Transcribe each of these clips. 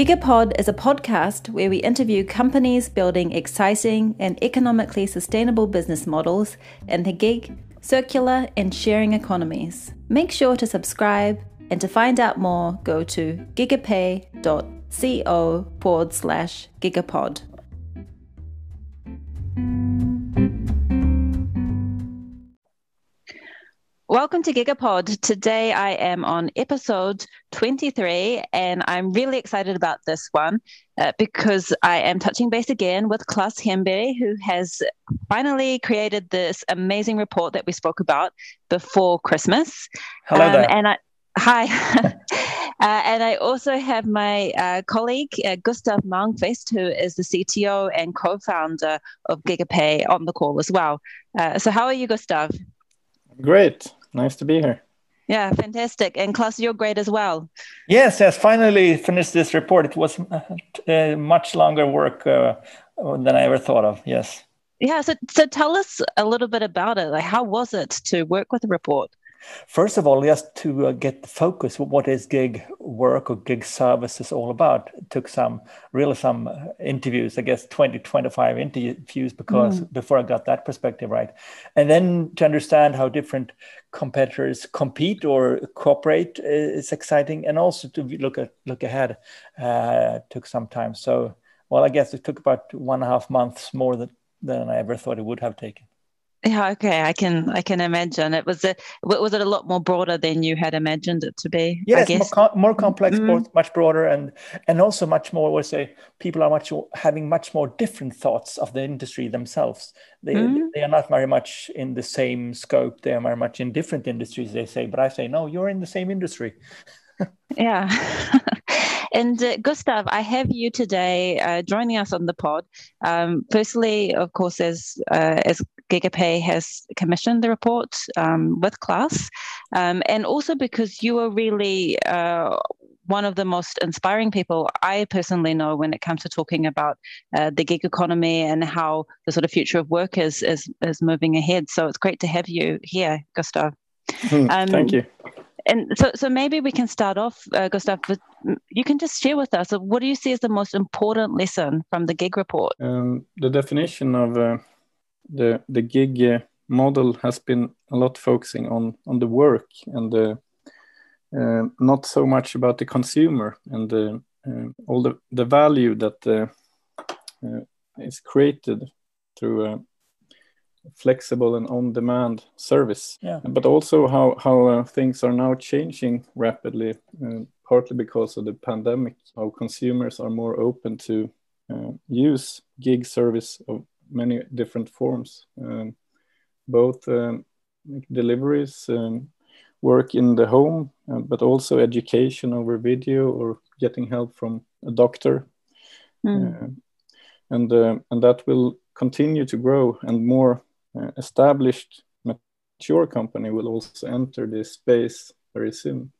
Gigapod is a podcast where we interview companies building exciting and economically sustainable business models in the gig, circular and sharing economies. Make sure to subscribe, and to find out more, go to gigapay.co/gigapod. Welcome to Gigapod. Today I am on episode 23 and I'm really excited about this one because I am touching base again with Klas Hemby, who has finally created this amazing report that we spoke about before Christmas. Hello there. Hi. And I also have my colleague, Gustav Mangfest, who is the CTO and co-founder of Gigapay on the call as well. So how are you, Gustav? Great. Nice to be here. Yeah, fantastic. And Klas, you're great as well. Yes. Finally finished this report. It was much longer work than I ever thought of. Yes. Yeah. So tell us a little bit about it. Like, how was it to work with the report? First of all, just to get the focus, what is gig work or gig services all about? It took some interviews, I guess 20-25 interviews before I got that perspective right. And then to understand how different competitors compete or cooperate is exciting. And also to look ahead took some time. So, well, I guess it took about 1.5 months more than I ever thought it would have taken. Yeah, okay. I can imagine it was it a lot more broader than you had imagined it to be. Yes, more complex, much broader, and also much more. We'll say people are having much more different thoughts of the industry themselves. They are not very much in the same scope. They are very much in different industries. They say, but I say no. You're in the same industry. Yeah. And Gustav, I have you today joining us on the pod. Firstly, of course, as Gigapay has commissioned the report with Klas, and also because you are really one of the most inspiring people I personally know when it comes to talking about the gig economy and how the sort of future of work is moving ahead. So it's great to have you here, Gustav. Thank you. And so maybe we can start off, Gustav, with, you can just share with us, what do you see as the most important lesson from the gig report? The definition of the gig model has been a lot focusing on the work and not so much about the consumer and all the value that is created through flexible and on-demand service, but also how things are now changing rapidly, partly because of the pandemic. How consumers are more open to use gig service of many different forms, both deliveries, work in the home, but also education over video or getting help from a doctor, and that will continue to grow, and more established, mature company will also enter this space very soon.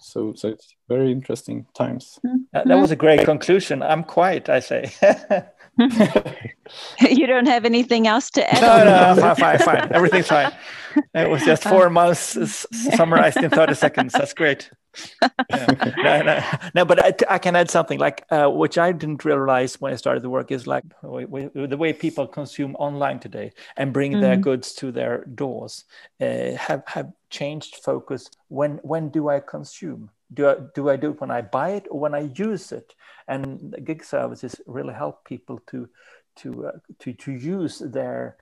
So it's very interesting times. That was a great conclusion. I'm quiet, I say. You don't have anything else to add? No, fine. Everything's fine. It was just 4 months summarized in 30 seconds. That's great. No, but I can add something, like which I didn't realize when I started the work is like the way people consume online today and bring their goods to their doors have changed focus. When do I consume? Do I do it when I buy it or when I use it? And gig services really help people to use their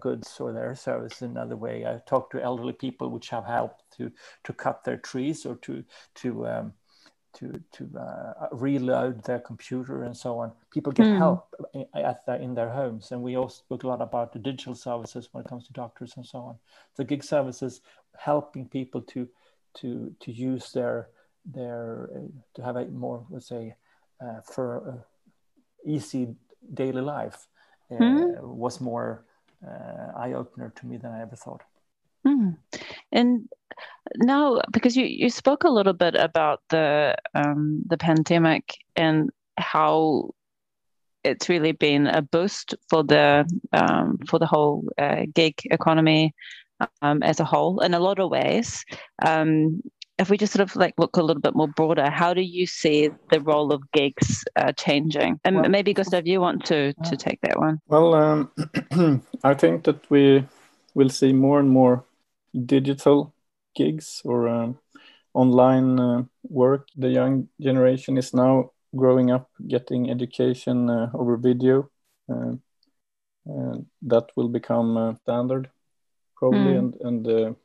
goods or their service in another way. I talk to elderly people which have helped to cut their trees or to reload their computer and so on. People get help in their homes, and we also talk a lot about the digital services when it comes to doctors and so on. So gig services helping people to use their to have a more, let's say, for easy daily life. Was more eye-opener to me than I ever thought. And now, because you spoke a little bit about the pandemic and how it's really been a boost for the whole gig economy as a whole in a lot of ways. if we just sort of like look a little bit more broader, how do you see the role of gigs changing? And well, maybe Gustav, you want to take that one. Well, I think that we will see more and more digital gigs or online work. The young generation is now growing up getting education over video. That will become standard probably, and it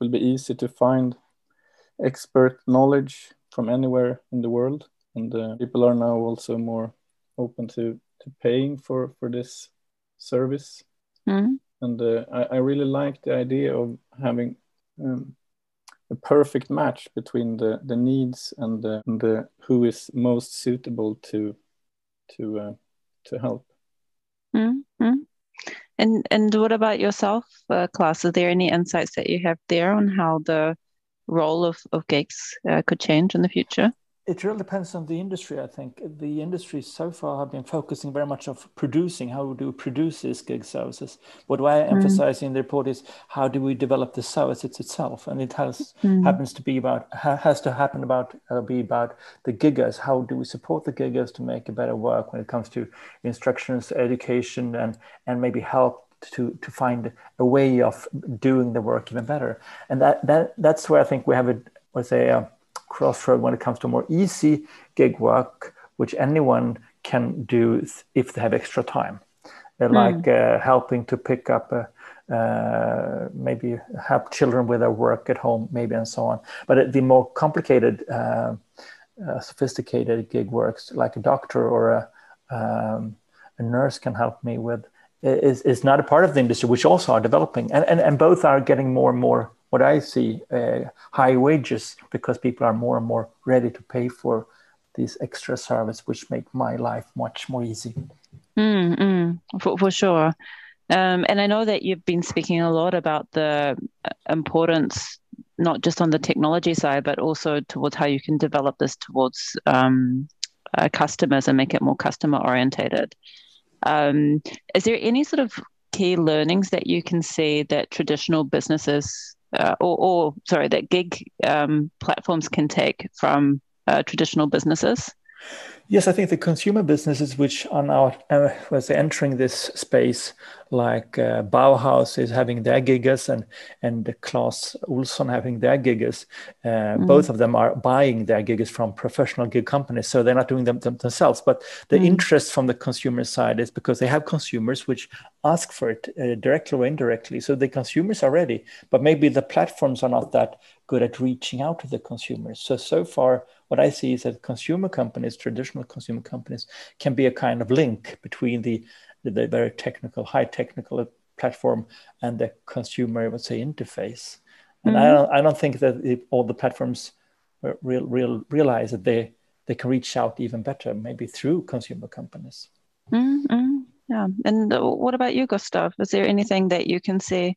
will be easy to find expert knowledge from anywhere in the world. And people are now also more open to paying for this service. Mm. And I really like the idea of having a perfect match between the needs and the who is most suitable to help. Mm-hmm. And what about yourself, Klas? Are there any insights that you have there on how the role of gigs could change in the future? It really depends on the industry, I think. The industry so far have been focusing very much on producing. How do we produce these gig services? What I emphasize in the report is how do we develop the service itself? And it has to be about the giggers. How do we support the giggers to make a better work when it comes to instructions, education, and maybe help to find a way of doing the work even better? And that's where I think we have a crossroad when it comes to more easy gig work, which anyone can do if they have extra time, like helping to pick up, maybe help children with their work at home, maybe, and so on. But the more complicated, sophisticated gig works, like a doctor or a nurse can help me with, is not a part of the industry, which also are developing, and both are getting more and more. What I see, high wages, because people are more and more ready to pay for these extra service, which make my life much more easy. For sure. And I know that you've been speaking a lot about the importance, not just on the technology side, but also towards how you can develop this towards customers and make it more customer orientated. Is there any sort of key learnings that you can see that traditional businesses that gig platforms can take from traditional businesses? Yes, I think the consumer businesses which are now entering this space, like Bauhaus is having their giggers and Clas Ohlson having their giggers. Both of them are buying their giggers from professional gig companies, so they're not doing them themselves. But the interest from the consumer side is because they have consumers which ask for it directly or indirectly. So the consumers are ready, but maybe the platforms are not that good at reaching out to the consumers. So far, what I see is that consumer companies, traditional consumer companies, can be a kind of link between the very technical, high technical platform and the consumer, I would say, interface. And I don't think that all the platforms realize that they can reach out even better, maybe through consumer companies. Mm-hmm. Yeah. And what about you, Gustav? Is there anything that you can see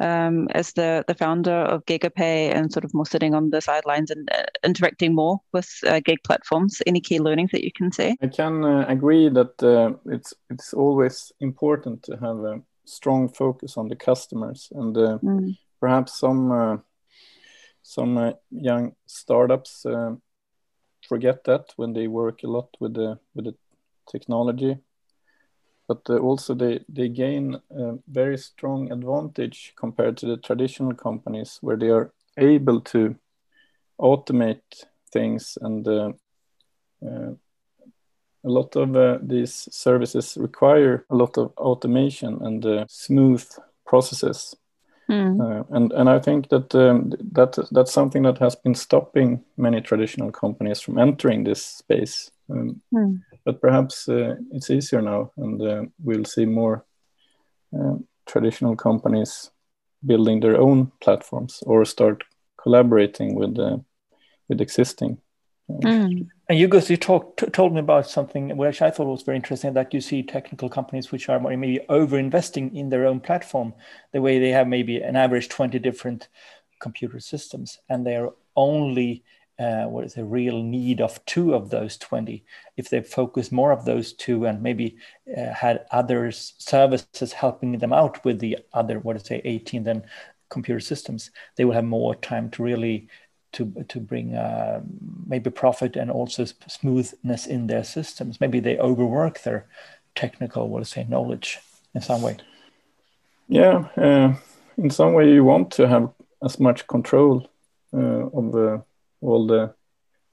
as the founder of Gigapay and sort of more sitting on the sidelines and interacting more with gig platforms? Any key learnings that you can say? I can agree that it's always important to have a strong focus on the customers, and perhaps some young startups forget that when they work a lot with the technology. But also they gain a very strong advantage compared to the traditional companies, where they are able to automate things, and a lot of these services require a lot of automation and smooth processes. And I think that that's something that has been stopping many traditional companies from entering this space. But perhaps it's easier now, and we'll see more traditional companies building their own platforms or start collaborating with existing. And you guys, you told me about something which I thought was very interesting, that you see technical companies which are maybe over-investing in their own platform, the way they have maybe an average 20 different computer systems, and they are only what is the real need of 2 of those 20. If they focus more of those 2 and maybe had other services helping them out with the other, 18 computer systems, they will have more time to really to bring maybe profit and also smoothness in their systems. Maybe they overwork their technical, what to say, knowledge in some way. Yeah, in some way you want to have as much control of all the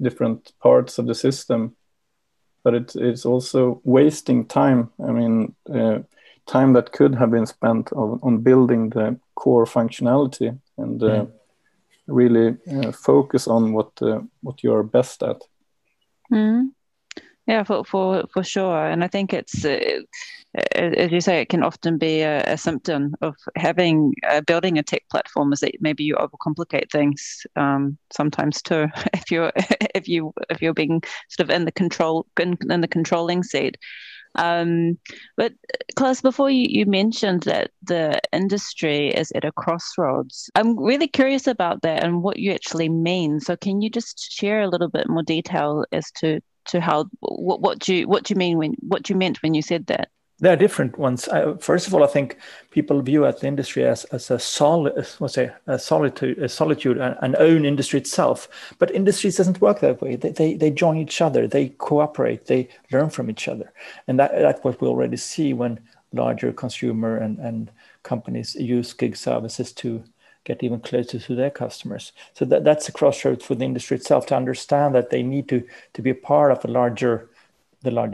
different parts of the system, but it's also wasting time. I mean, time that could have been spent on building the core functionality and really focus on what you are best at. Mm. Yeah, for sure. And I think it's, as you say, it can often be a symptom of having building a tech platform is that maybe you overcomplicate things sometimes too. If you're being sort of in the controlling seat. But Klas, before you mentioned that the industry is at a crossroads, I'm really curious about that and what you actually mean. So can you just share a little bit more detail as to how what you meant when you said that? There are different ones. First of all, I think people view the industry as a solitude, an own industry itself. But industries doesn't work that way. They join each other. They cooperate. They learn from each other. And that's what we already see when larger consumer and companies use gig services to get even closer to their customers. So that's a crossroad for the industry itself to understand that they need to be a part of the larger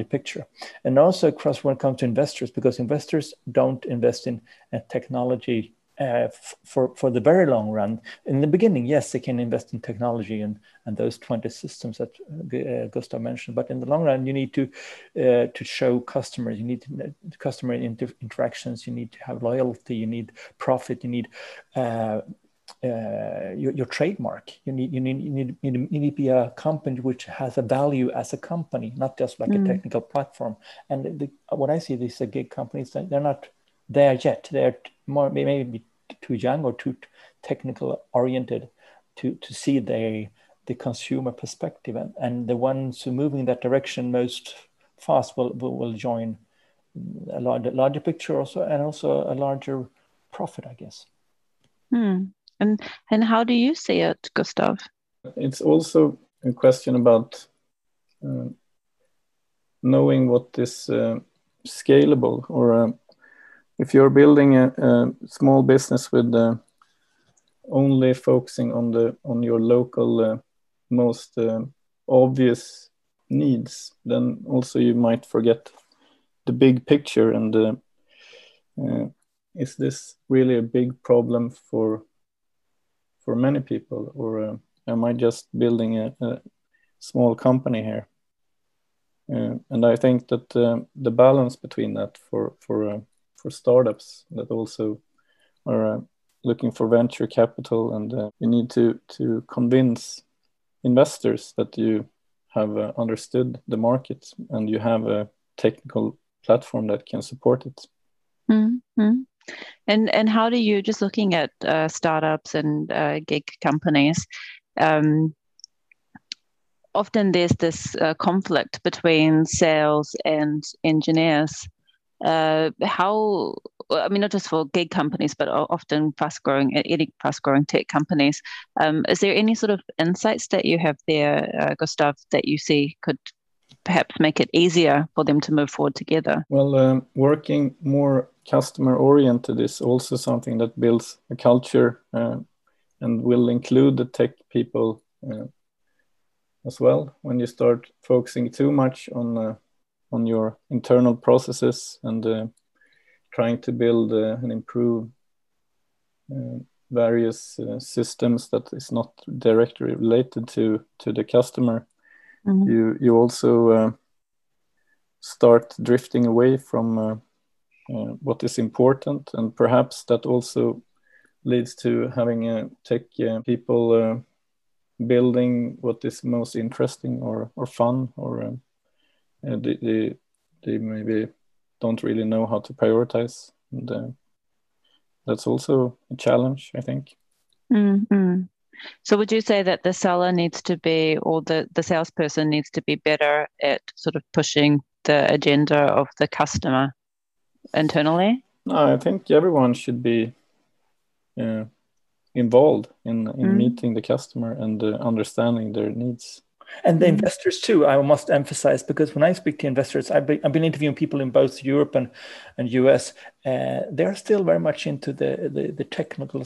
picture. And also across when it comes to investors, because investors don't invest in technology for the very long run. In the beginning, yes, they can invest in technology and those 20 systems that Gustav mentioned, but in the long run, you need to show customers, you need customer interactions, you need to have loyalty, you need profit, you need your trademark. You need to be a company which has a value as a company, not just like a technical platform. And what I see these gig companies, they're not there yet. They're more maybe too young or too technical oriented to see the consumer perspective. And the ones who move in that direction most fast will join a larger picture also, and also a larger profit, I guess. Mm. And how do you see it, Gustav? It's also a question about knowing what is scalable, or if you're building a small business with only focusing on your local most obvious needs, then also you might forget the big picture and is this really a big problem for many people, or am I just building a small company here? And I think that the balance between that for startups that also are looking for venture capital, and you need to convince investors that you have understood the market and you have a technical platform that can support it. Mm-hmm. And how do you, just looking at startups and gig companies, often there's this conflict between sales and engineers. How, I mean, not just for gig companies, but often fast growing tech companies. Is there any sort of insights that you have there, Gustav, that you see could perhaps make it easier for them to move forward together? Well, working more customer-oriented is also something that builds a culture and will include the tech people as well. When you start focusing too much on your internal processes and trying to build and improve various systems that is not directly related to the customer, mm-hmm. You also start drifting away from what is important, and perhaps that also leads to having tech people building what is most interesting or fun, or they maybe don't really know how to prioritize, and that's also a challenge, I think. Mm-hmm. So would you say that the seller needs to be, or the salesperson needs to be better at sort of pushing the agenda of the customer internally? No, I think everyone should be involved in meeting the customer and understanding their needs. And the investors too, I must emphasize, because when I speak to investors, I've been interviewing people in both Europe and US. They're still very much into the technical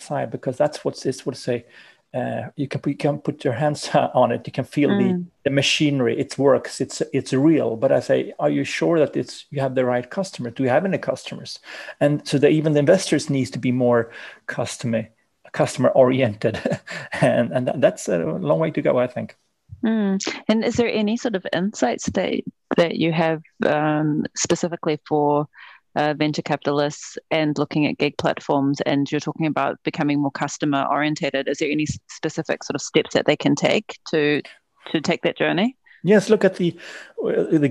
side, because that's you can put your hands on it. You can feel the machinery. It works. It's real. But I say, are you sure that you have the right customer? Do you have any customers? And so that even the investors needs to be more customer oriented, and that's a long way to go, I think. And is there any sort of insights that you have specifically for venture capitalists and looking at gig platforms, and you're talking about becoming more customer orientated? Is there any specific sort of steps that they can take to take that journey? Yes, look at the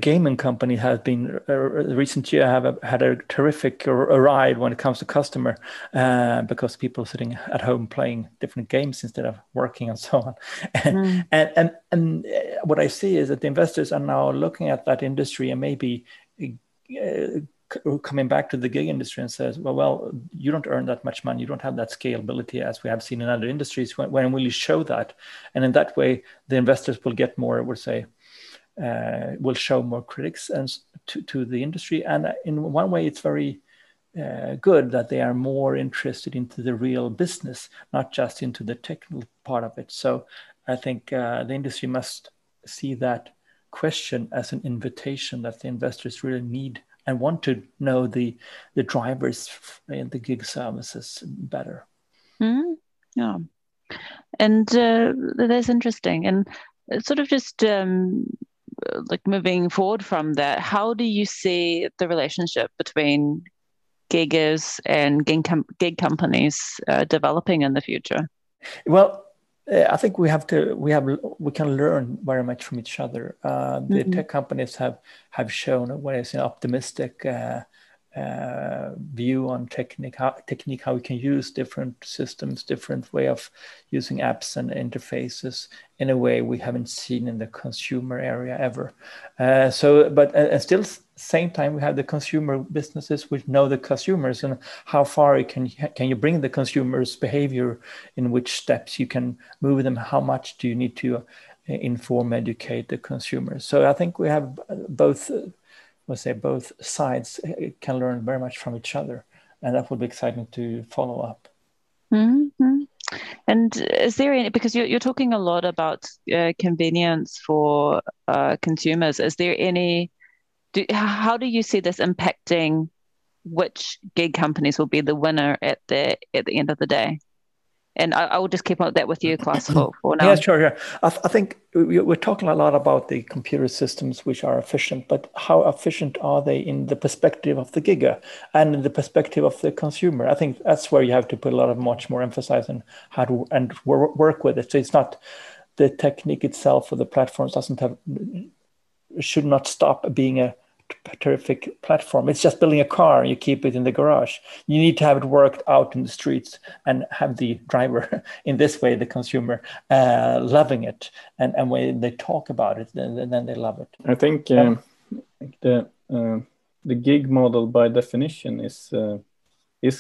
gaming company has been recent year had a terrific ride when it comes to customer, because people are sitting at home playing different games instead of working and so on. And what I see is that the investors are now looking at that industry and maybe coming back to the gig industry and says, well, you don't earn that much money. You don't have that scalability as we have seen in other industries. When will you show that? And in that way, the investors will get more, will show more critics and to the industry. And in one way, it's very good that they are more interested into the real business, not just into the technical part of it. So I think the industry must see that question as an invitation that the investors really need and want to know the drivers and the gig services better. Yeah, and that's interesting. And sort of just like moving forward from that, how do you see the relationship between giggers and gig companies developing in the future? Well, I think we can learn very much from each other. The tech companies have shown an optimistic view on technique, how we can use different systems, different way of using apps and interfaces in a way we haven't seen in the consumer area ever. But still, same time, we have the consumer businesses which know the consumers and how far can you bring the consumer's behavior, in which steps you can move them, how much do you need to inform, educate the consumers. So I think we have both sides can learn very much from each other, and that would be exciting to follow up. And is there any, because you're talking a lot about convenience for consumers, is there any, how do you see this impacting which gig companies will be the winner at the end of the day? And I will just keep on that with you, Klas, for now. Yeah, sure. I think we're talking a lot about the computer systems which are efficient, but how efficient are they in the perspective of the gigger and in the perspective of the consumer? I think that's where you have to put much more emphasis on how to work with it. So it's not the technique itself, or the platforms should not stop being a terrific platform. It's just building a car and you keep it in the garage. You need to have it worked out in the streets and have the driver, in this way the consumer, loving it, and when they talk about it, then they love it. I think the gig model by definition is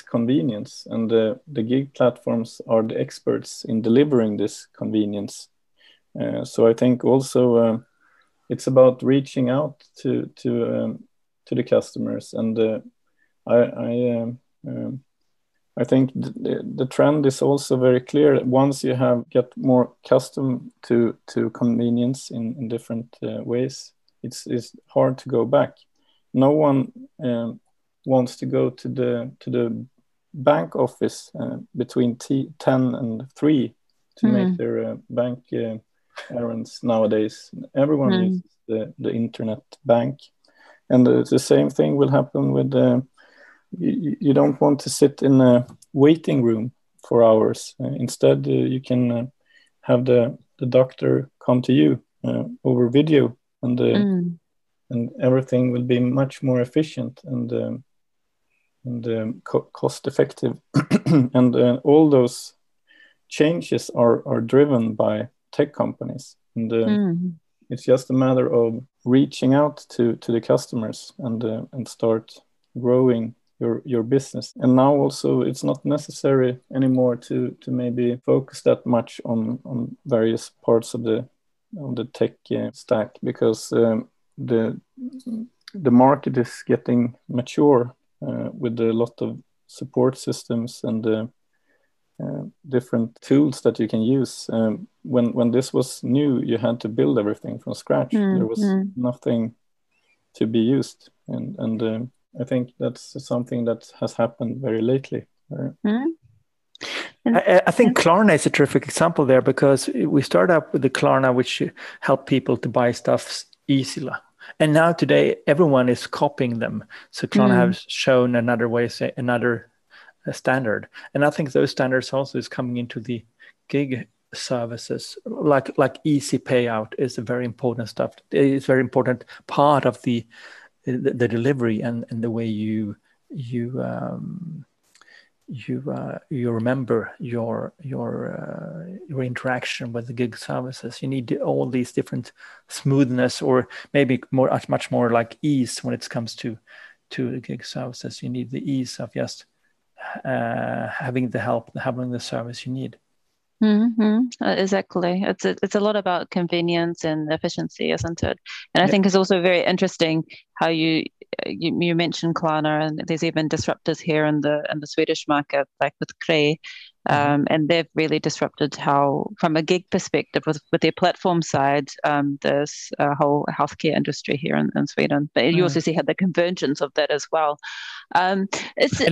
convenience, and the gig platforms are the experts in delivering this convenience, so I think also it's about reaching out to the customers, and I think the trend is also very clear. Once you have get more accustomed to convenience in different ways, it's hard to go back. No one wants to go to the bank office between 10 and 3 to make their bank. Errands nowadays, everyone uses the internet bank, and the same thing will happen with you don't want to sit in a waiting room for hours. Instead you can have the doctor come to you over video, and everything will be much more efficient and cost effective. And all those changes are driven by tech companies, and it's just a matter of reaching out to the customers and start growing your business. And now also it's not necessary anymore to maybe focus that much on various parts of the tech stack, because the market is getting mature with a lot of support systems and different tools that you can use. When this was new, you had to build everything from scratch. There was nothing to be used, and I think that's something that has happened very lately. I think Klarna is a terrific example there, because we started up with the Klarna, which helped people to buy stuff easily. And now today, everyone is copying them. So Klarna has shown another way, another standard. And I think those standards also is coming into the gig services, like easy payout is a very important stuff. It's very important part of the delivery and the way you remember your interaction with the gig services. You need all these different smoothness, or maybe much more like ease when it comes to the gig services. You need the ease of just having the help, having the service you need. Exactly. It's a lot about convenience and efficiency, isn't it? And I think it's also very interesting how you mentioned Klarna, and there's even disruptors here in the Swedish market, like with Kry, and they've really disrupted how, from a gig perspective, with their platform side, this whole healthcare industry here in Sweden. But you also see how the convergence of that as well. And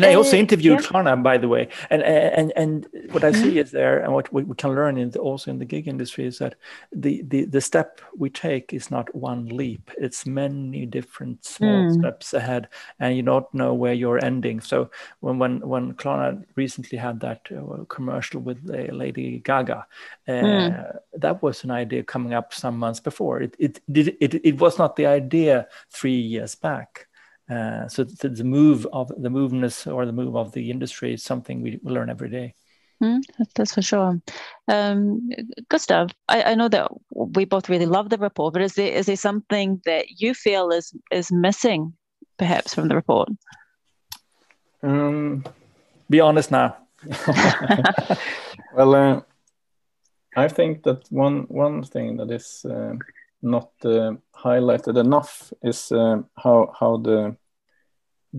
I also interviewed Klarna, by the way. And what I see is there, and what we can learn also in the gig industry, is that the step we take is not one leap. It's many different small steps ahead, and you don't know where you're ending. So when Klarna recently had that commercial with Lady Gaga, that was an idea coming up some months before. It was not the idea 3 years back. So the move of the industry is something we learn every day. That's for sure. Gustav, I know that we both really love the report, but is there something that you feel is missing, perhaps, from the report? Be honest now. Well, I think that one thing that is not highlighted enough is how the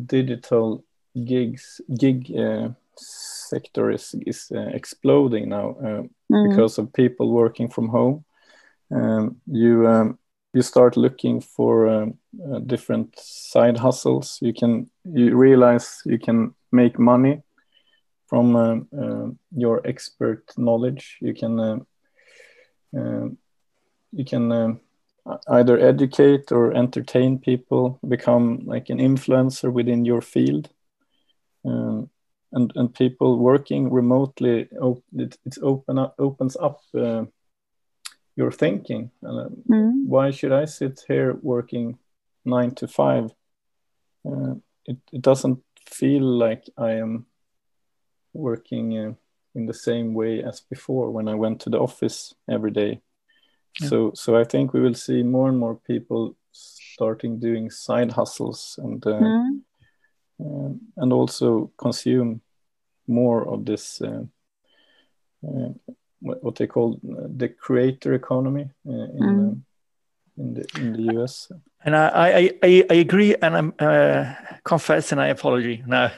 digital gig sector is exploding now because of people working from home. You start looking for different side hustles. You realize you can make money from your expert knowledge. You can either educate or entertain people, become like an influencer within your field. And people working remotely, it opens up your thinking. Why should I sit here working 9 to 5? It doesn't feel like I am working in the same way as before when I went to the office every day. Yeah. So I think we will see more and more people starting doing side hustles and also consume more of this what they call the creator economy in the US. And I agree, and I'm confess, and I apologize. No,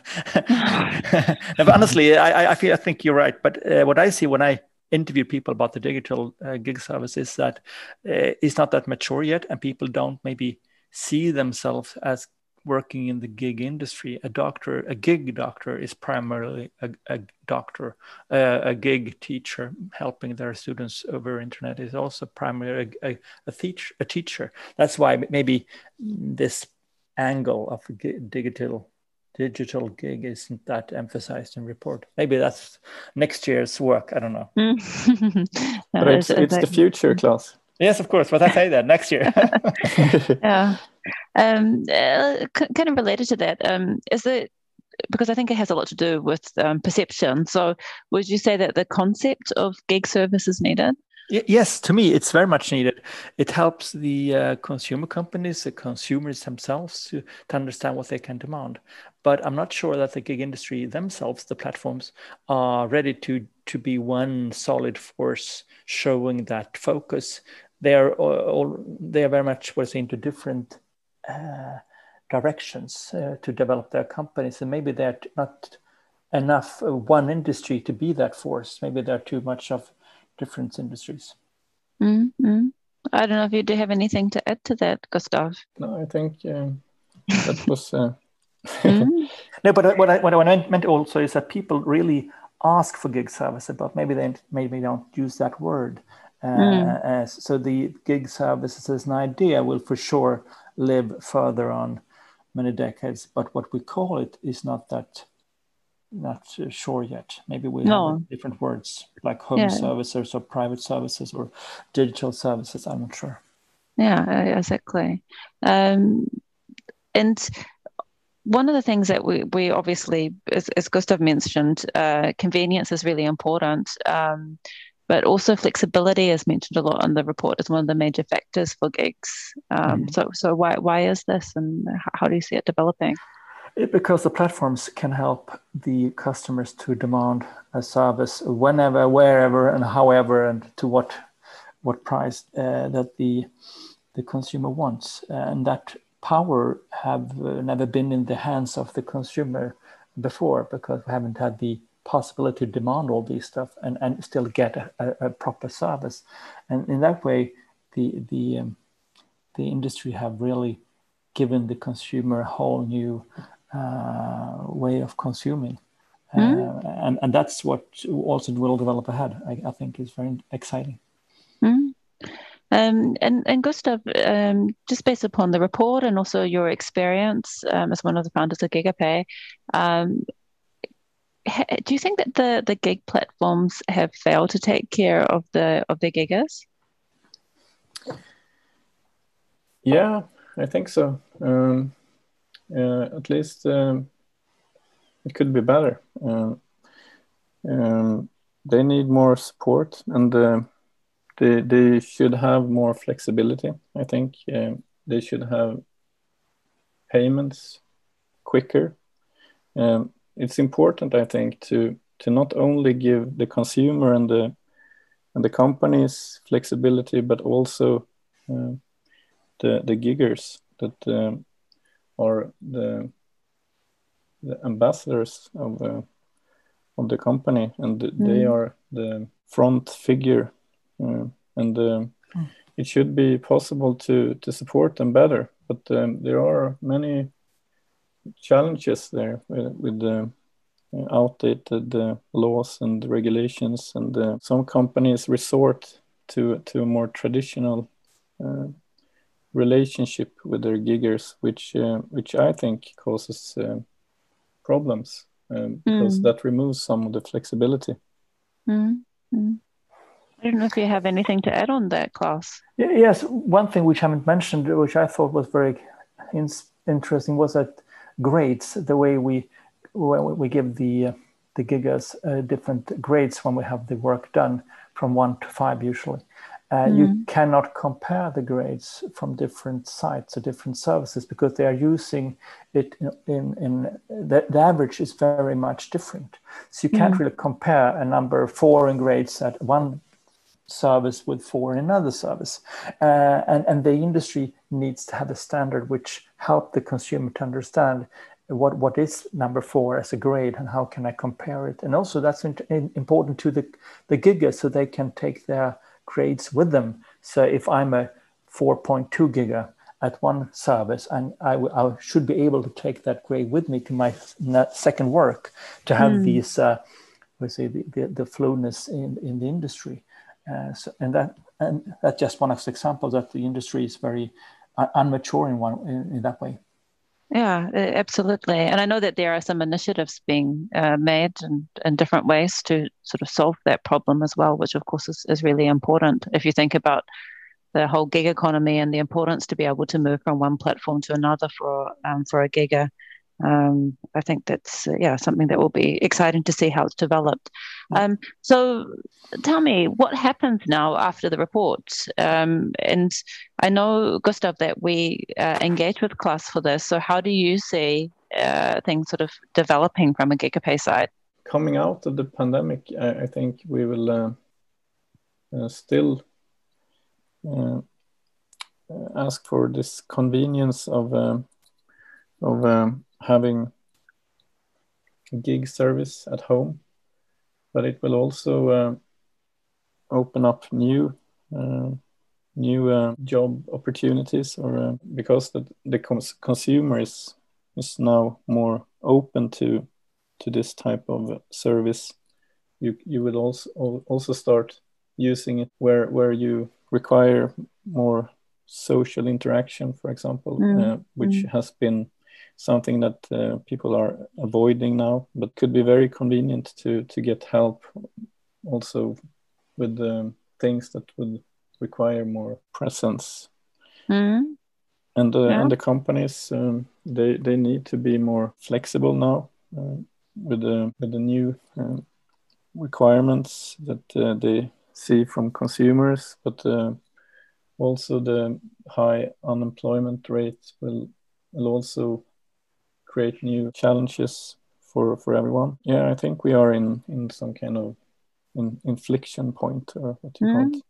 but honestly, I think you're right. But what I see when I interview people about the digital gig services, that it's not that mature yet, and people don't maybe see themselves as working in the gig industry. A gig doctor is primarily a doctor. A gig teacher helping their students over internet is also primarily a teacher. That's why maybe this angle of digital gig isn't that emphasized in report. Maybe that's next year's work. I don't know. But it's the future, Klas. Yes, of course. What I say that next year. Yeah. Kind of related to that, is it, because I think it has a lot to do with perception. So would you say that the concept of gig service is needed? Yes, to me, it's very much needed. It helps the consumer companies, the consumers themselves to understand what they can demand. But I'm not sure that the gig industry themselves, the platforms, are ready to be one solid force showing that focus. They are very much forced into different directions to develop their companies. And maybe they're not enough one industry to be that force. Maybe they're too much of different industries. Mm-hmm. I don't know if you do have anything to add to that, Gustav. No, I think that was... mm-hmm. No, but what I meant also is that people really ask for gig service, but maybe they don't use that word. So the gig services as an idea will for sure live further on many decades, but what we call it is not sure yet. Maybe we have different words like home services or private services or digital services. I'm not sure. Yeah, exactly. And one of the things that we obviously, as Gustav mentioned, convenience is really important, but also flexibility is mentioned a lot in the report as one of the major factors for gigs. So why is this, and how do you see it developing? Because the platforms can help the customers to demand a service whenever, wherever, and however, and to what price that the consumer wants. And that power have never been in the hands of the consumer before, because we haven't had the possibility to demand all these stuff and still get a proper service. And in that way, the industry have really given the consumer a whole new way of consuming. And that's what also will develop ahead. I think is very exciting. And Gustav, just based upon the report and also your experience as one of the founders of Gigapay, do you think that the gig platforms have failed to take care of their giggers? Yeah, I think so. At least it could be better. They need more support, and they should have more flexibility. I think they should have payments quicker. It's important, I think, to not only give the consumer and the companies flexibility, but also the giggers that are the ambassadors of the company, and they are the front figure. It should be possible to support them better, but there are many challenges there with the outdated laws and regulations, and some companies resort to a more traditional relationship with their giggers, which I think causes problems because that removes some of the flexibility. I don't know if you have anything to add on that, Klas. Yes, one thing which I haven't mentioned, which I thought was very interesting, was that grades, the way we give the giggers different grades when we have the work done, from 1 to 5 usually. You cannot compare the grades from different sites or different services, because they are using it the average is very much different. So you can't really compare a number 4 in grades at one service with 4 in another service. And the industry needs to have a standard which help the consumer to understand what is number 4 as a grade, and how can I compare it. And also that's important to the giggers, so they can take their grades with them. So if I'm a 4.2 gigger at one service, and I should be able to take that grade with me to my second work, to have these, let's say, the fluidness in the industry. So that's just one of the examples that the industry is very immature in that way. Yeah, absolutely. And I know that there are some initiatives being made in different ways to sort of solve that problem as well, which of course is really important if you think about the whole gig economy and the importance to be able to move from one platform to another for a gigger. I think that's something that will be exciting to see how it's developed. So tell me, what happens now after the report? And I know, Gustav, that we engage with Klas for this. So how do you see things sort of developing from a Gigapay side? Coming out of the pandemic, I think we will still ask for this convenience of having a gig service at home, but it will also open up new job opportunities, or because the consumer is now more open to this type of service. You will also start using it where you require more social interaction, for example, which has been something that people are avoiding now, but could be very convenient to get help also with things that would require more presence. And the companies, they need to be more flexible now with the new requirements that they see from consumers, but also the high unemployment rate will also create new challenges for everyone. Yeah, I think we are in some kind of inflection point, or what you call it.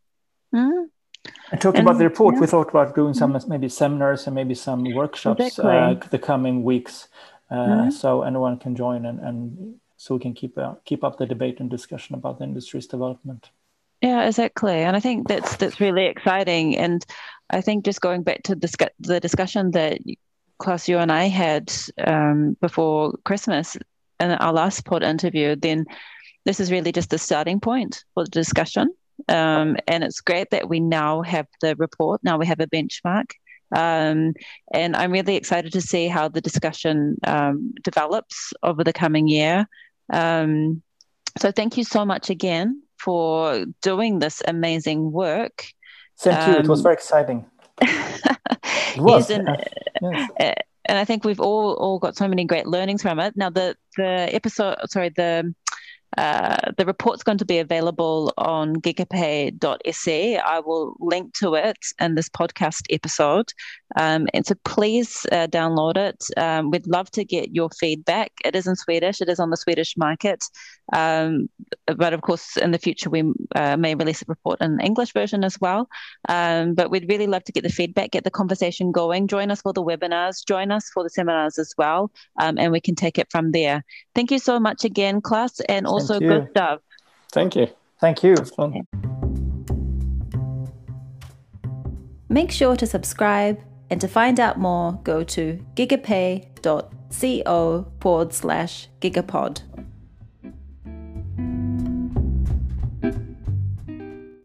And talking about the report, we thought about doing some maybe seminars and maybe some workshops the coming weeks, so anyone can join and so we can keep up the debate and discussion about the industry's development. Yeah, exactly. And I think that's really exciting. And I think just going back to the discussion that Klas, you and I had before Christmas in our last pod interview, then this is really just the starting point for the discussion. And it's great that we now have the report, now we have a benchmark. And I'm really excited to see how the discussion develops over the coming year. So thank you so much again for doing this amazing work. Thank you, it was very exciting. It was. And I think we've all got so many great learnings from it. Now the report's going to be available on gigapay.se. I will link to it in this podcast episode. And so please download it. We'd love to get your feedback. It is in Swedish. It is on the Swedish market. But of course, in the future, we may release a report in English version as well. But we'd really love to get the feedback, get the conversation going. Join us for the webinars. Join us for the seminars as well. And we can take it from there. Thank you so much again, Klas. And also good stuff. Thank you. Thank you. Fun. Make sure to subscribe, and to find out more, go to gigapay.co/gigapod.